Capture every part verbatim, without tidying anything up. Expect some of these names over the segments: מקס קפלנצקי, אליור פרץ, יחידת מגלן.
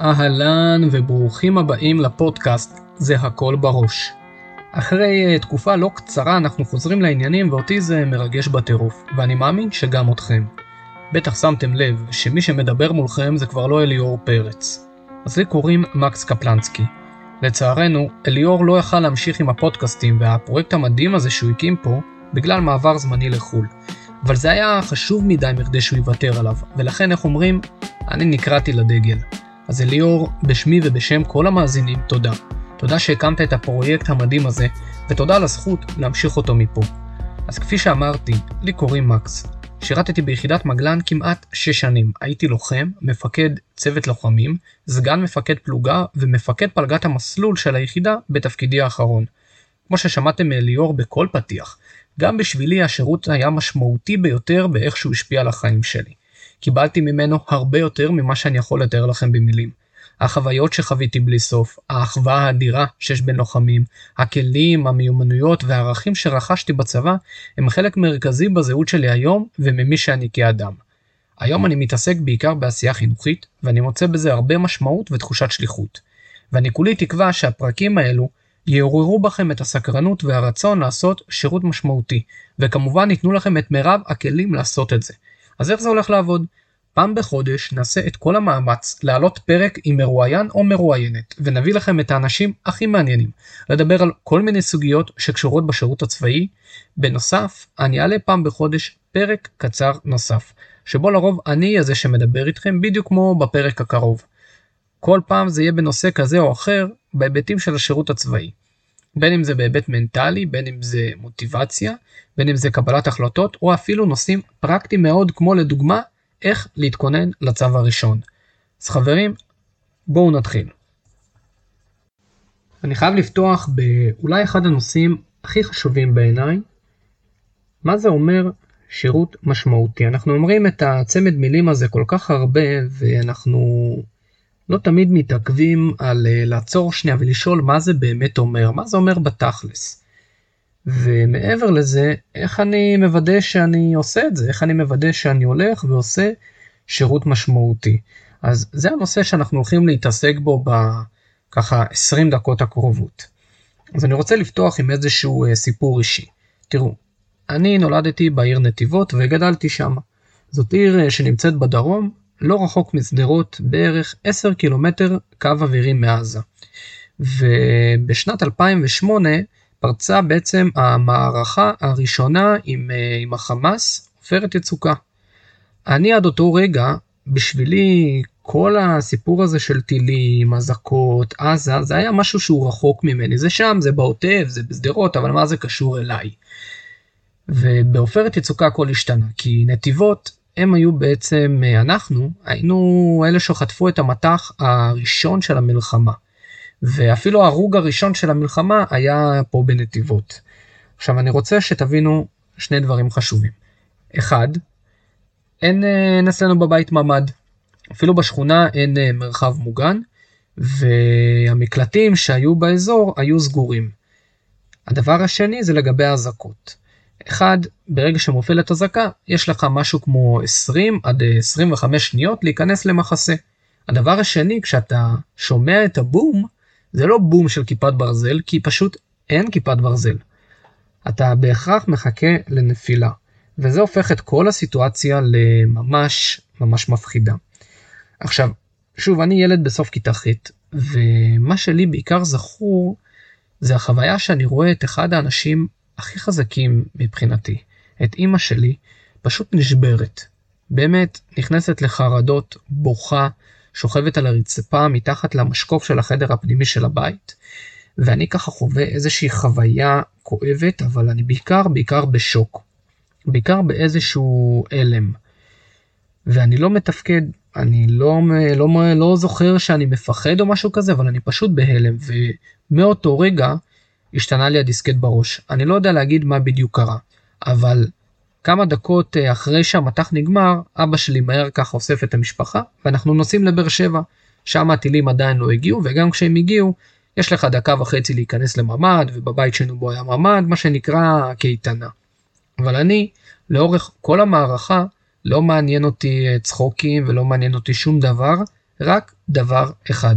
אהלן וברוכים הבאים לפודקאסט זה הכל בראש. אחרי תקופה לא קצרה אנחנו חוזרים לעניינים ואותי זה מרגש בטירוף, ואני מאמין שגם אתכם. בטח שמתם לב שמי שמדבר מולכם זה כבר לא אליור פרץ. אז לי קוראים מקס קפלנצקי. לצערנו, אליור לא יכל להמשיך עם הפודקאסטים והפרויקט המדהים הזה שהוא הקים פה בגלל מעבר זמני לחול. אבל זה היה חשוב מדי מכדי שהוא יוותר עליו, ולכן איך אומרים, אני נקראתי לדגל. אז אליור, בשמי ובשם כל המאזינים, תודה. תודה שהקמת את הפרויקט המדהים הזה, ותודה על הזכות להמשיך אותו מפה. אז כפי שאמרתי, לי קוראים מקס. שירתתי ביחידת מגלן כמעט שש שנים. הייתי לוחם, מפקד צוות לוחמים, סגן מפקד פלוגה ומפקד פלגת המסלול של היחידה בתפקידי האחרון. כמו ששמעתם מאליור בכל פתיח, גם בשבילי השירות היה משמעותי ביותר באיך שהוא השפיע על החיים שלי. קיבלתי ממנו הרבה יותר ממה שאני יכול לתאר לכם במילים. החוויות שחוויתי בלי סוף, האחווה האדירה שיש בין לוחמים, הכלים, המיומנויות והערכים שרכשתי בצבא, הם חלק מרכזי בזהות שלי היום וממי שאני כאדם. היום אני מתעסק בעיקר בעשייה חינוכית, ואני מוצא בזה הרבה משמעות ותחושת שליחות. ואני כולי תקווה שהפרקים האלו יעוררו בכם את הסקרנות והרצון לעשות שירות משמעותי, וכמובן ייתנו לכם את מירב הכלים לעשות את זה. אז איך זה הולך לעבוד? פעם בחודש נעשה את כל המאמץ להעלות פרק עם מרואיין או מרואיינת, ונביא לכם את האנשים הכי מעניינים, לדבר על כל מיני סוגיות שקשורות בשירות הצבאי. בנוסף, אני אעלה פעם בחודש פרק קצר נוסף, שבו לרוב אני זה שמדבר איתכם בדיוק כמו בפרק הקרוב. כל פעם זה יהיה בנושא כזה או אחר, בהיבטים של השירות הצבאי. בין אם זה בהיבט מנטלי, בין אם זה מוטיבציה, בין אם זה קבלת החלטות, או אפילו נושאים פרקטיים מאוד, כמו לדוגמה, איך להתכונן לצו הראשון. אז חברים, בואו נתחיל. אני חייב לפתוח באולי אחד הנושאים הכי חשובים בעיניי. מה זה אומר שירות משמעותי? אנחנו אומרים את הצמד מילים הזה כל כך הרבה, ואנחנו לא תמיד מתעכבים על לעצור שנייה ולשאול מה זה באמת אומר, מה זה אומר בתכלס. ומעבר לזה, איך אני מוודא שאני עושה את זה, איך אני מוודא שאני הולך ועושה שירות משמעותי. אז זה הנושא שאנחנו הולכים להתעסק בו בככה עשרים דקות הקרובות. אז אני רוצה לפתוח עם איזשהו סיפור אישי. תראו, אני נולדתי בעיר נתיבות וגדלתי שם. זאת עיר שנמצאת בדרום, לא רחוק מסדרות, בערך עשרה קילומטר קו אווירי מעזה. ובשנת אלפיים ושמונה פרצה בעצם המערכה הראשונה עם, עם החמאס, עופרת יצוקה. אני עד אותו רגע, בשבילי כל הסיפור הזה של טילים, אזעקות, עזה, זה היה משהו שהוא רחוק ממני. זה שם, זה בעוטף, זה בסדרות, אבל מה זה קשור אליי? ובעופרת יצוקה הכל השתנה, כי נתיבות, הם היו בעצם, אנחנו, היינו אלה שחטפו את המטח הראשון של המלחמה. ואפילו הרוג הראשון של המלחמה היה פה בנתיבות. עכשיו אני רוצה שתבינו שני דברים חשובים. אחד, אין אצלנו בבית ממ"ד. אפילו בשכונה אין מרחב מוגן, והמקלטים שהיו באזור היו סגורים. הדבר השני זה לגבי האזעקות. אחד, ברגע שמופעלת אזעקה, יש לך משהו כמו עשרים עד עשרים וחמש שניות להיכנס למחסה. הדבר השני, כשאתה שומע את הבום, זה לא בום של כיפת ברזל, כי פשוט אין כיפת ברזל. אתה בהכרח מחכה לנפילה, וזה הופך את כל הסיטואציה לממש ממש מפחידה. עכשיו, שוב, אני ילד בסוף כיתה ח', ומה שלי בעיקר זכור, זה החוויה שאני רואה את אחד האנשים הכי חזקים מבחינתי, את אמא שלי, פשוט נשברת. באמת, נכנסת לחרדות, בוכה, שוכבת על הרצפה מתחת למשקוף של החדר הפנימי של הבית, ואני ככה חווה איזושהי חוויה כואבת, אבל אני בעיקר, בעיקר בשוק, בעיקר באיזשהו אלם. ואני לא מתפקד, אני לא, לא, לא זוכר שאני מפחד או משהו כזה, אבל אני פשוט בהלם, ומאותו רגע השתנה לי הדיסקט בראש. אני לא יודע להגיד מה בדיוק קרה, אבל כמה דקות אחרי שהמטח נגמר, אבא שלי מהר כך אוסף את המשפחה, ואנחנו נוסעים לבאר שבע, שם הטילים עדיין לא הגיעו, וגם כשהם הגיעו, יש לך דקה וחצי להיכנס לממד, ובבית שלנו בו היה ממד, מה שנקרא קייטנה. אבל אני, לאורך כל המערכה, לא מעניין אותי צחוקים, ולא מעניין אותי שום דבר, רק דבר אחד.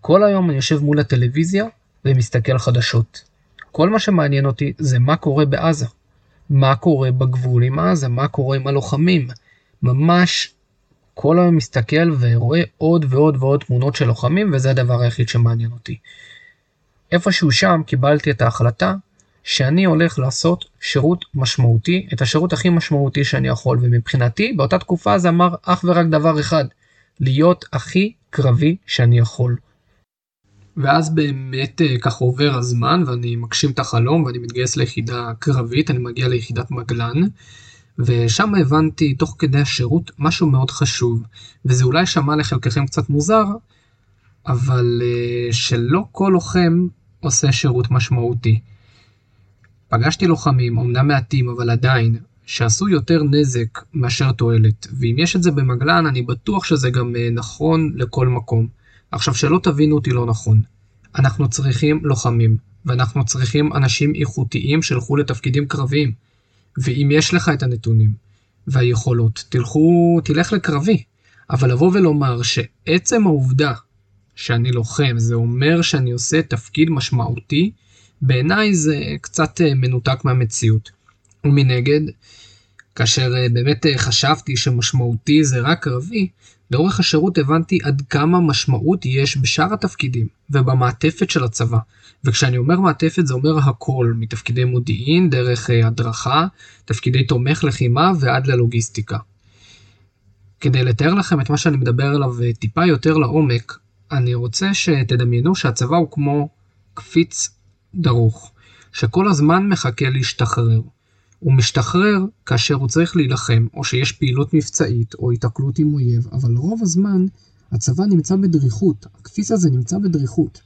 כל היום אני יושב מול הטלוויזיה ומסתכל חדשות. כל מה שמעניין אותי זה מה קורה בעזה. מה קורה בגבול עם עזה, מה קורה עם הלוחמים. ממש כל היום מסתכל ורואה עוד ועוד ועוד תמונות של לוחמים, וזה הדבר היחיד שמעניין אותי. איפשהו שם קיבלתי את ההחלטה שאני הולך לעשות שירות משמעותי, את השירות הכי משמעותי שאני יכול, ומבחינתי באותה תקופה זה אמר אך ורק דבר אחד, להיות הכי קרבי שאני יכול. ואז באמת כך עובר הזמן ואני מגשים את החלום ואני מתגייס ליחידה קרבית, אני מגיע ליחידת מגלן, ושם הבנתי תוך כדי השירות משהו מאוד חשוב, וזה אולי שמע לחלקכם קצת מוזר, אבל שלא כל לוחם עושה שירות משמעותי. פגשתי לוחמים, אומנם מעטים, אבל עדיין, שעשו יותר נזק מאשר תועלת, ואם יש את זה במגלן, אני בטוח שזה גם נכון לכל מקום. עכשיו, שלא תבינו אותי לא נכון. אנחנו צריכים לוחמים, ואנחנו צריכים אנשים איכותיים שילכו לתפקידים קרביים, ואם יש לך את הנתונים והיכולות, תלכו, תלך לקרבי, אבל לבוא ולומר שעצם העובדה שאני לוחם, זה אומר שאני עושה תפקיד משמעותי, בעיניי זה קצת מנותק מהמציאות. ומנגד, כאשר באמת חשבתי שמשמעותי זה רק קרבי, לאורך השירות הבנתי עד כמה משמעות יש בשאר התפקידים ובמעטפת של הצבא. וכשאני אומר מעטפת זה אומר הכל, מתפקידי מודיעין, דרך הדרכה, תפקידי תומך לחימה ועד ללוגיסטיקה. כדי לתאר לכם את מה שאני מדבר עליו טיפה יותר לעומק, אני רוצה שתדמיינו שהצבא הוא כמו קפיץ דרוך, שכל הזמן מחכה להשתחרר. הוא משתחרר כאשר הוא צריך להילחם, או שיש פעילות מבצעית, או התעכלות עם אויב, אבל רוב הזמן הצבא נמצא בדריכות, הקפיץ הזה נמצא בדריכות.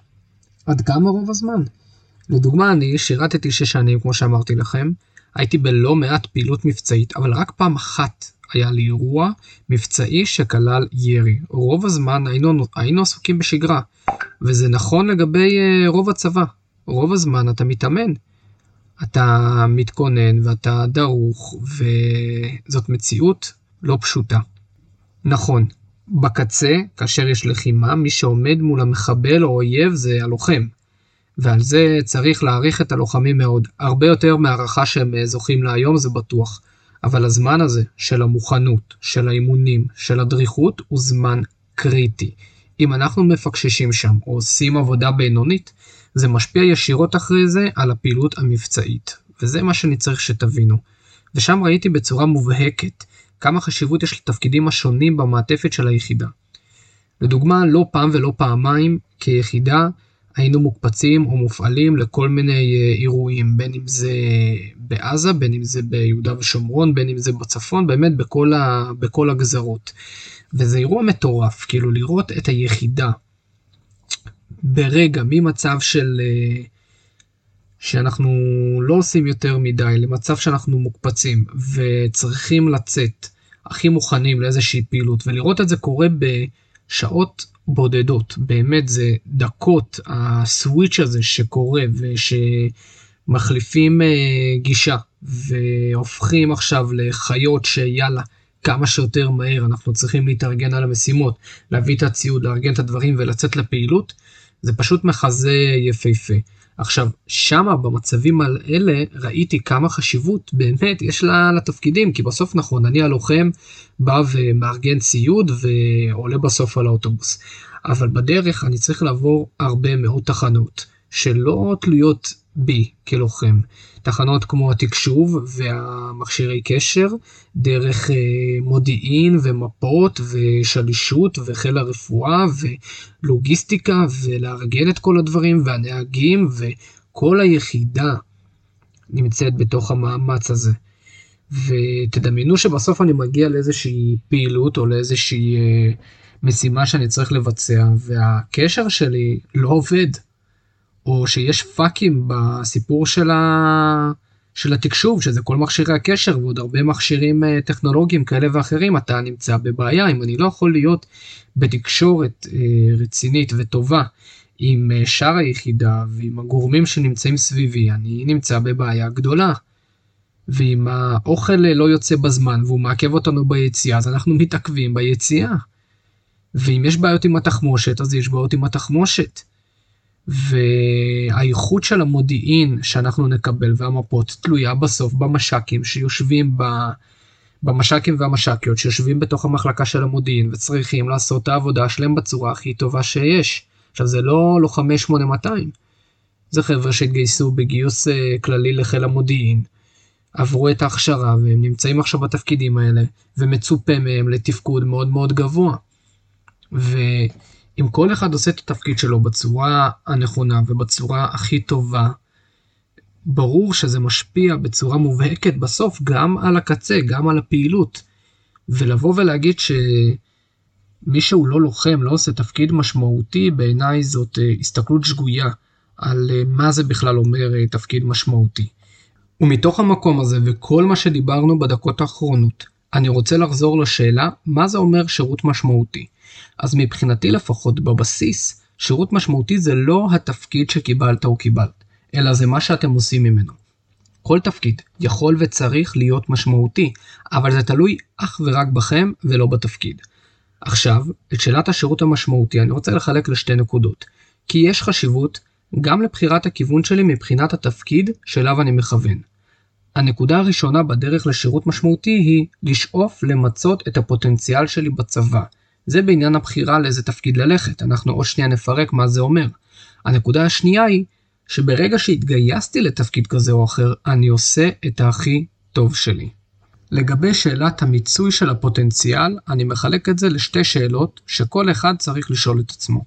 עד כמה רוב הזמן? לדוגמה, אני שירתתי שש שנים, כמו שאמרתי לכם, הייתי בלא מעט פעילות מבצעית, אבל רק פעם אחת היה לי אירוע מבצעי שכלל ירי. רוב הזמן היינו, היינו עסוקים בשגרה, וזה נכון לגבי רוב הצבא. רוב הזמן אתה מתאמן, אתה מתכונן ואתה דרוך, וזאת מציאות לא פשוטה. נכון, בקצה, כאשר יש לחימה, מי שעומד מול המחבל או אויב זה הלוחם, ועל זה צריך להעריך את הלוחמים מאוד, הרבה יותר מהערכה שהם זוכים להיום זה בטוח, אבל הזמן הזה של המוכנות, של האימונים, של הדריכות, הוא זמן קריטי. אם אנחנו מפקששים שם או עושים עבודה בינונית, זה משפיע ישירות אחרי זה על הפעילות המבצעית, וזה מה שאני צריך שתבינו. ושם ראיתי בצורה מובהקת כמה חשיבות יש לתפקידים השונים במעטפת של היחידה. לדוגמה, לא פעם ולא פעמיים כיחידה היינו מוקפצים או מופעלים לכל מיני אירועים, בין אם זה בעזה, בין אם זה ביהודה ושומרון, בין אם זה בצפון, באמת בכל, ה... בכל הגזרות. וזה אירוע מטורף, כאילו לראות את היחידה ברגע ממצב של שאנחנו לא עושים יותר מדי למצב שאנחנו מוקפצים וצריכים לצאת הכי מוכנים לאיזושהי פעילות, ולראות את זה קורה בשעות בודדות, באמת זה דקות, הסוויץ' הזה שקורה ושמחליפים גישה והופכים עכשיו לחיות שיאללה כמה שיותר מהר אנחנו צריכים להתארגן על המשימות, להביא את הציוד, לארגן את הדברים ולצאת לפעילות, זה פשוט מחזה יפהפה. עכשיו, שמה במצבים האלה ראיתי כמה חשיבות באמת יש לה לתפקידים, כי בסוף נכון, אני הלוחם בא ומארגן ציוד ועולה בסוף על האוטובוס. אבל בדרך אני צריך לעבור הרבה מאוד תחנות, שלא תלויות בי כלוחם. תחנות כמו התקשוב והמכשירי קשר, דרך מודיעין ומפות ושלישות וחיל הרפואה ולוגיסטיקה ולארגן את כל הדברים והנהגים, וכל היחידה נמצאת בתוך המאמץ הזה. ותדמיינו שבסוף אני מגיע לאיזושהי פעילות או לאיזושהי משימה שאני צריך לבצע והקשר שלי לא עובד. או שיש פאקים בסיפור של, ה... של התקשוב, שזה כל מכשירי הקשר ועוד הרבה מכשירים טכנולוגיים כאלה ואחרים, אתה נמצא בבעיה. אם אני לא יכול להיות בתקשורת רצינית וטובה עם שאר היחידה ועם הגורמים שנמצאים סביבי, אני נמצא בבעיה גדולה. ואם האוכל לא יוצא בזמן והוא מעכב אותנו ביציאה, אז אנחנו מתעכבים ביציאה. ואם יש בעיות עם התחמושת, אז יש בעיות עם התחמושת. והאיכות של המודיעין שאנחנו נקבל והמפות תלויה בסוף במשקים שיושבים ב... במשקים והמשקיות שיושבים בתוך המחלקה של המודיעין וצריכים לעשות את העבודה שלהם בצורה הכי טובה שיש. עכשיו זה לא לוחמי שמונה מאתיים, זה חבר'ה שהתגייסו בגיוס כללי לחיל המודיעין, עברו את ההכשרה והם נמצאים עכשיו בתפקידים האלה ומצופה מהם לתפקוד מאוד מאוד גבוה. ואם כל אחד עושה את התפקיד שלו בצורה הנכונה ובצורה הכי טובה, ברור שזה משפיע בצורה מובהקת בסוף גם על הקצה, גם על הפעילות. ולבוא ולהגיד שמישהו לא לוחם, לא עושה תפקיד משמעותי, בעיניי זאת הסתכלות שגויה על מה זה בכלל אומר תפקיד משמעותי. ומתוך המקום הזה וכל מה שדיברנו בדקות האחרונות, אני רוצה לחזור לשאלה מה זה אומר שירות משמעותי. אז מבחינתי לפחות בבסיס, שירות משמעותי זה לא התפקיד שקיבלת או קיבלת, אלא זה מה שאתם עושים ממנו. כל תפקיד יכול וצריך להיות משמעותי, אבל זה תלוי אך ורק בכם ולא בתפקיד. עכשיו, את שאלת השירות המשמעותי אני רוצה לחלק לשתי נקודות, כי יש חשיבות גם לבחירת הכיוון שלי מבחינת התפקיד שאליו אני מכוון. הנקודה הראשונה בדרך לשירות משמעותי היא לשאוף למצות את הפוטנציאל שלי בצבא. זה בעניין הבחירה לאיזה תפקיד ללכת, אנחנו עוד שנייה נפרק מה זה אומר. הנקודה השנייה היא שברגע שהתגייסתי לתפקיד כזה או אחר, אני עושה את הכי טוב שלי. לגבי שאלת המיצוי של הפוטנציאל, אני מחלק את זה לשתי שאלות שכל אחד צריך לשאול את עצמו.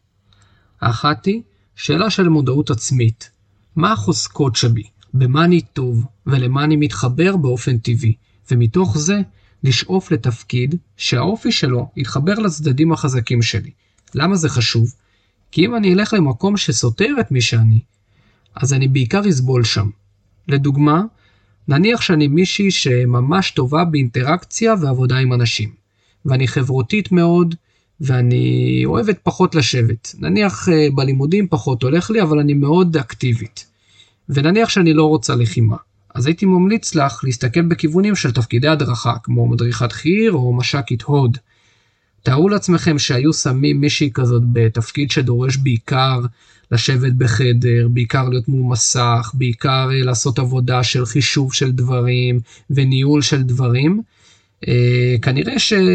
האחת היא שאלה של מודעות עצמית. מה החוזקות שבי? במה אני טוב ולמה אני מתחבר באופן טבעי? ומתוך זה לשאוף לתפקיד שהאופי שלו יתחבר לצדדים החזקים שלי. למה זה חשוב? כי אם אני אלך למקום שסותר את מי שאני, אז אני בעיקר אסבול שם. לדוגמה, נניח שאני מישהי שממש טובה באינטראקציה ועבודה עם אנשים, ואני חברותית מאוד, ואני אוהבת פחות לשבת. נניח בלימודים פחות הולך לי, אבל אני מאוד אקטיבית. ונניח שאני לא רוצה לחימה. אז הייתי ממליץ לך להסתכל בכיוונים של תפקידי הדרכה, כמו מדריכת חיר או משקית הוד. תארו לעצמכם שהיו שמים מישהי כזאת בתפקיד שדורש בעיקר לשבת בחדר, בעיקר להיות מול מסך, בעיקר לעשות עבודה של חישוב של דברים וניהול של דברים. כנראה שהיא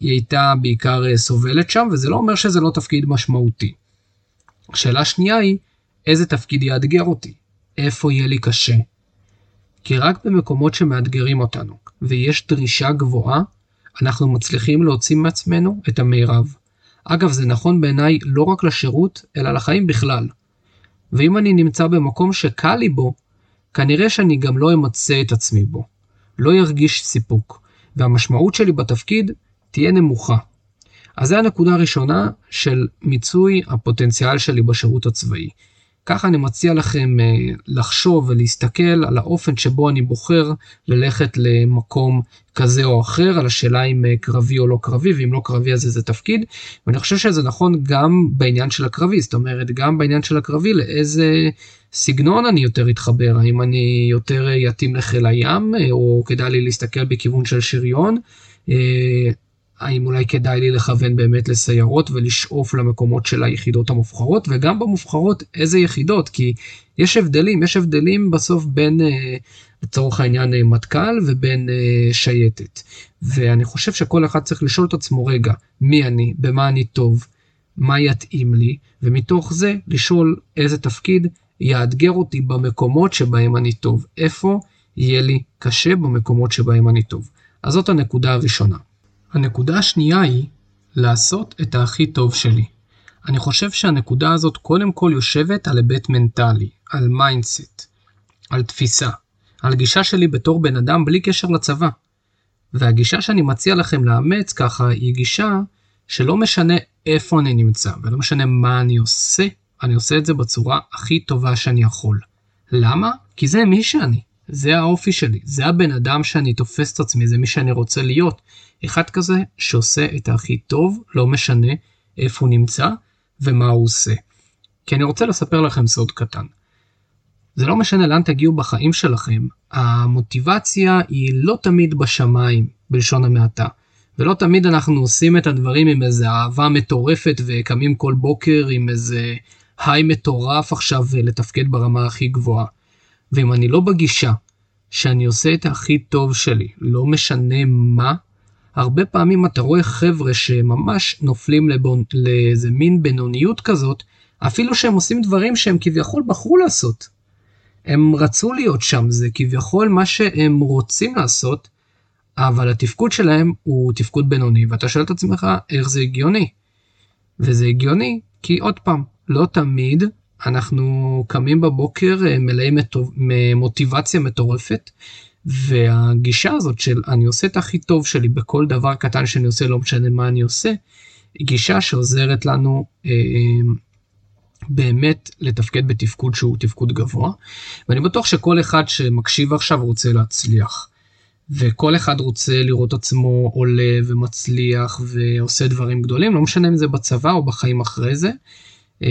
הייתה בעיקר סובלת שם, וזה לא אומר שזה לא תפקיד משמעותי. השאלה שנייה היא, איזה תפקיד יאתגר אותי? איפה יהיה לי קשה? כי רק במקומות שמאתגרים אותנו, ויש דרישה גבוהה, אנחנו מצליחים להוציא מעצמנו את המירב. אגב, זה נכון בעיניי לא רק לשירות, אלא לחיים בכלל. ואם אני נמצא במקום שקל לי בו, כנראה שאני גם לא אמצא את עצמי בו. לא ירגיש סיפוק, והמשמעות שלי בתפקיד תהיה נמוכה. אז זה הנקודה הראשונה של מיצוי הפוטנציאל שלי בשירות הצבאי. ככה אני מציע לכם לחשוב ולהסתכל על האופן שבו אני בוחר ללכת למקום כזה או אחר, על השאלה אם קרבי או לא קרבי, ואם לא קרבי אז איזה תפקיד, ואני חושב שזה נכון גם בעניין של הקרבי, זאת אומרת גם בעניין של הקרבי, לאיזה סגנון אני יותר אתחבר, האם אני יותר יתאים לחיל הים, או כדאי לי להסתכל בכיוון של שריון, האם אולי כדאי לי לכוון באמת לסיירות ולשאוף למקומות של היחידות המובחרות, וגם במובחרות איזה יחידות, כי יש הבדלים, יש הבדלים בסוף בין לצורך העניין מטכ"ל ובין שייטת. ואני חושב שכל אחד צריך לשאול את עצמו רגע, מי אני, במה אני טוב, מה יתאים לי, ומתוך זה לשאול איזה תפקיד יאתגר אותי במקומות שבהם אני טוב, איפה יהיה לי קשה במקומות שבהם אני טוב. אז זאת הנקודה הראשונה. הנקודה השנייה היא לעשות את הכי טוב שלי. אני חושב שהנקודה הזאת קודם כל יושבת על היבט מנטלי, על מיינדסט, על תפיסה, על גישה שלי בתור בן אדם בלי קשר לצבא. והגישה שאני מציע לכם לאמץ ככה היא גישה שלא משנה איפה אני נמצא ולא משנה מה אני עושה, אני עושה את זה בצורה הכי טובה שאני יכול. למה? כי זה מי שאני. זה האופי שלי, זה הבן אדם שאני תופס את עצמי, זה מי שאני רוצה להיות. אחד כזה שעושה את הכי טוב, לא משנה איפה הוא נמצא ומה הוא עושה. כי אני רוצה לספר לכם סוד קטן. זה לא משנה לאן תגיעו בחיים שלכם, המוטיבציה היא לא תמיד בשמיים, בלשון המעטה. ולא תמיד אנחנו עושים את הדברים עם איזו אהבה מטורפת וקמים כל בוקר עם איזה היי מטורף עכשיו לתפקד ברמה הכי גבוהה. ואם אני לא בגישה שאני עושה את הכי טוב שלי, לא משנה מה, הרבה פעמים אתה רואה חבר'ה שממש נופלים לאיזה מין בינוניות כזאת, אפילו שהם עושים דברים שהם כביכול בחרו לעשות. הם רצו להיות שם, זה כביכול מה שהם רוצים לעשות, אבל התפקוד שלהם הוא תפקוד בינוני, ואתה שואל את עצמך איך זה הגיוני. וזה הגיוני, כי עוד פעם, לא תמיד אנחנו קמים בבוקר מלאים מוטיבציה מטורפת, והגישה הזאת של אני עושה את הכי טוב שלי בכל דבר קטן שאני עושה, לא משנה מה אני עושה, היא גישה שעוזרת לנו אה, באמת לתפקד בתפקוד שהוא תפקוד גבוה, ואני בטוח שכל אחד שמקשיב עכשיו רוצה להצליח, וכל אחד רוצה לראות עצמו עולה ומצליח ועושה דברים גדולים, לא משנה אם זה בצבא או בחיים אחרי זה, אה,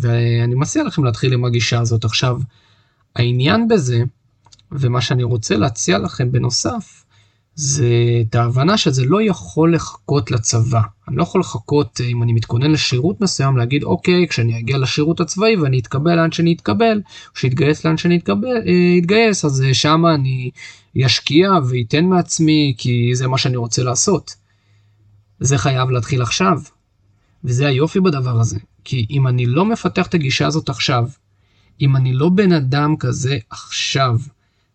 ואני מציע לכם להתחיל עם הגישה הזאת. עכשיו, העניין בזה, ומה שאני רוצה להציע לכם בנוסף, זה את ההבנה שזה לא יכול לחכות לצבא. אני לא יכול לחכות, אם אני מתכונן לשירות מסוים, להגיד, אוקיי, כשאני אגיע לשירות הצבאי ואני אתקבל לאן שאני אתקבל, או שיתגייס לאן שאני אתגייס, אז שם אני אשקיע ואתן מעצמי, כי זה מה שאני רוצה לעשות. זה חייב להתחיל עכשיו. וזה היופי בדבר הזה. כי אם אני לא מפתח את הגישה הזאת עכשיו, אם אני לא בן אדם כזה עכשיו,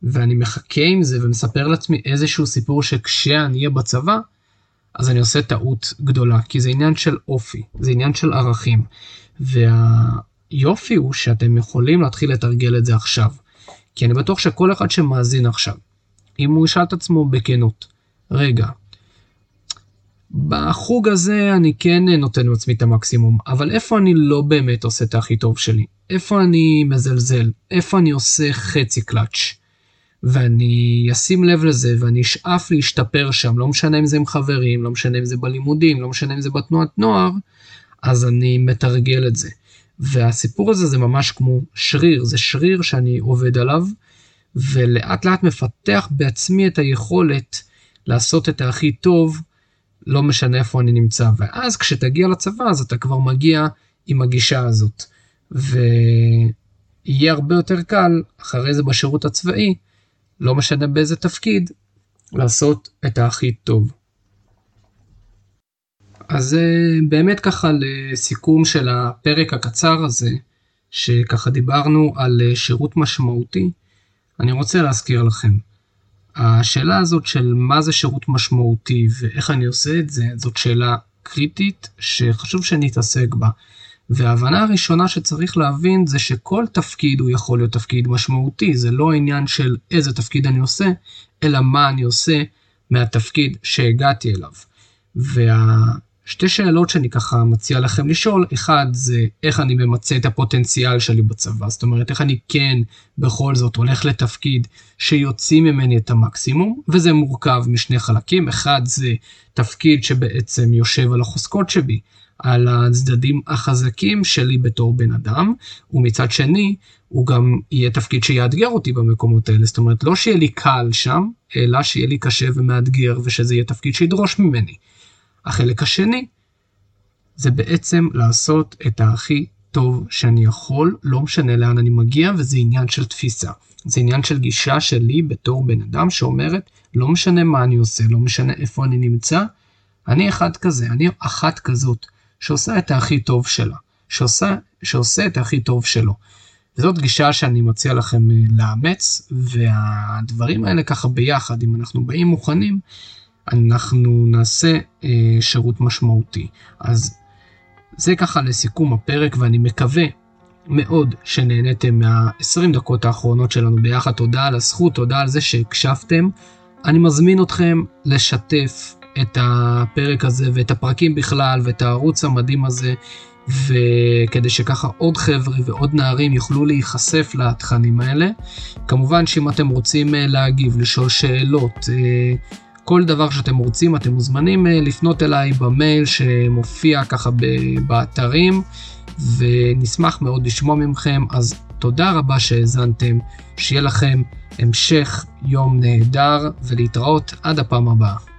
ואני מחכה עם זה ומספר לעצמי איזשהו סיפור שכשאני אהיה בצבא, אז אני עושה טעות גדולה, כי זה עניין של אופי, זה עניין של ערכים. והיופי הוא שאתם יכולים להתחיל לתרגל את זה עכשיו. כי אני בטוח שכל אחד שמאזין עכשיו, אם הוא ישאל את עצמו בכנות, רגע, בחוג הזה אני כן נותן לעצמי את המקסימום, אבל איפה אני לא באמת עושה את הכי טוב שלי? איפה אני מזלזל? איפה אני עושה חצי קלאץ'? ואני אשים לב לזה, ואני אשאף להשתפר שם, לא משנה אם זה עם חברים, לא משנה אם זה בלימודים, לא משנה אם זה בתנועת נוער, אז אני מתרגל את זה. והסיפור הזה זה ממש כמו שריר, זה שריר שאני עובד עליו, ולאט לאט מפתח בעצמי את היכולת לעשות את הכי טוב, לא משנה איפה אני נמצא. ואז כשתגיע לצבא, אז אתה כבר מגיע עם הגישה הזאת. ויהיה הרבה יותר קל, אחרי זה בשירות הצבאי, לא משנה באיזה תפקיד, לעשות את הכי טוב. אז באמת ככה לסיכום של הפרק הקצר הזה, שככה דיברנו על שירות משמעותי, אני רוצה להזכיר לכם, השאלה הזאת של מה זה שירות משמעותי ואיך אני עושה את זה, זאת שאלה קריטית שחשוב שנתעסק בה. וההבנה הראשונה שצריך להבין זה שכל תפקיד הוא יכול להיות תפקיד משמעותי, זה לא העניין של איזה תפקיד אני עושה, אלא מה אני עושה מהתפקיד שהגעתי אליו. והשתי שאלות שאני ככה מציע לכם לשאול, אחד זה איך אני ממצה את הפוטנציאל שלי בצבא, זאת אומרת איך אני כן בכל זאת הולך לתפקיד שיוציא ממני את המקסימום, וזה מורכב משני חלקים, אחד זה תפקיד שבעצם יושב על החוזקות שבי, על הצדדים החזקים שלי בתור בן אדם, ומצד שני הוא גם יהיה תפקיד שיאתגר אותי במקומות האלה, זאת אומרת לא שיהיה לי קל שם, אלא שיהיה לי קשה ומאתגר, ושזה יהיה תפקיד שידרוש ממני. החלק השני זה בעצם לעשות את הכי טוב שאני יכול, לא משנה לאן אני מגיע, וזה עניין של תפיסה, זה עניין של גישה שלי בתור בן אדם שאומרת לא משנה מה אני עושה, לא משנה איפה אני נמצא, אני אחד כזה, אני אחת כזאת שעושה את הכי טוב שלה, שעושה, שעושה את הכי טוב שלו. וזאת גישה שאני מציע לכם לאמץ, והדברים האלה ככה ביחד, אם אנחנו באים מוכנים, אנחנו נעשה אה, שירות משמעותי. אז זה ככה לסיכום הפרק, ואני מקווה מאוד שנהניתם מה-עשרים דקות האחרונות שלנו ביחד. תודה על הזכות, תודה על זה שהקשבתם. אני מזמין אתכם לשתף את הפרק הזה ואת הפרקים בכלל ואת הערוץ המדהים הזה, וכדי שככה עוד חבר'ה ועוד נערים יוכלו להיחשף לתכנים האלה. כמובן שאם אתם רוצים להגיב, לשאול שאלות, כל דבר שאתם רוצים, אתם מוזמנים לפנות אליי במייל שמופיע ככה באתרים, ונשמח מאוד לשמוע ממכם. אז תודה רבה שהאזנתם, שיהיה לכם המשך יום נהדר, ולהתראות עד הפעם הבאה.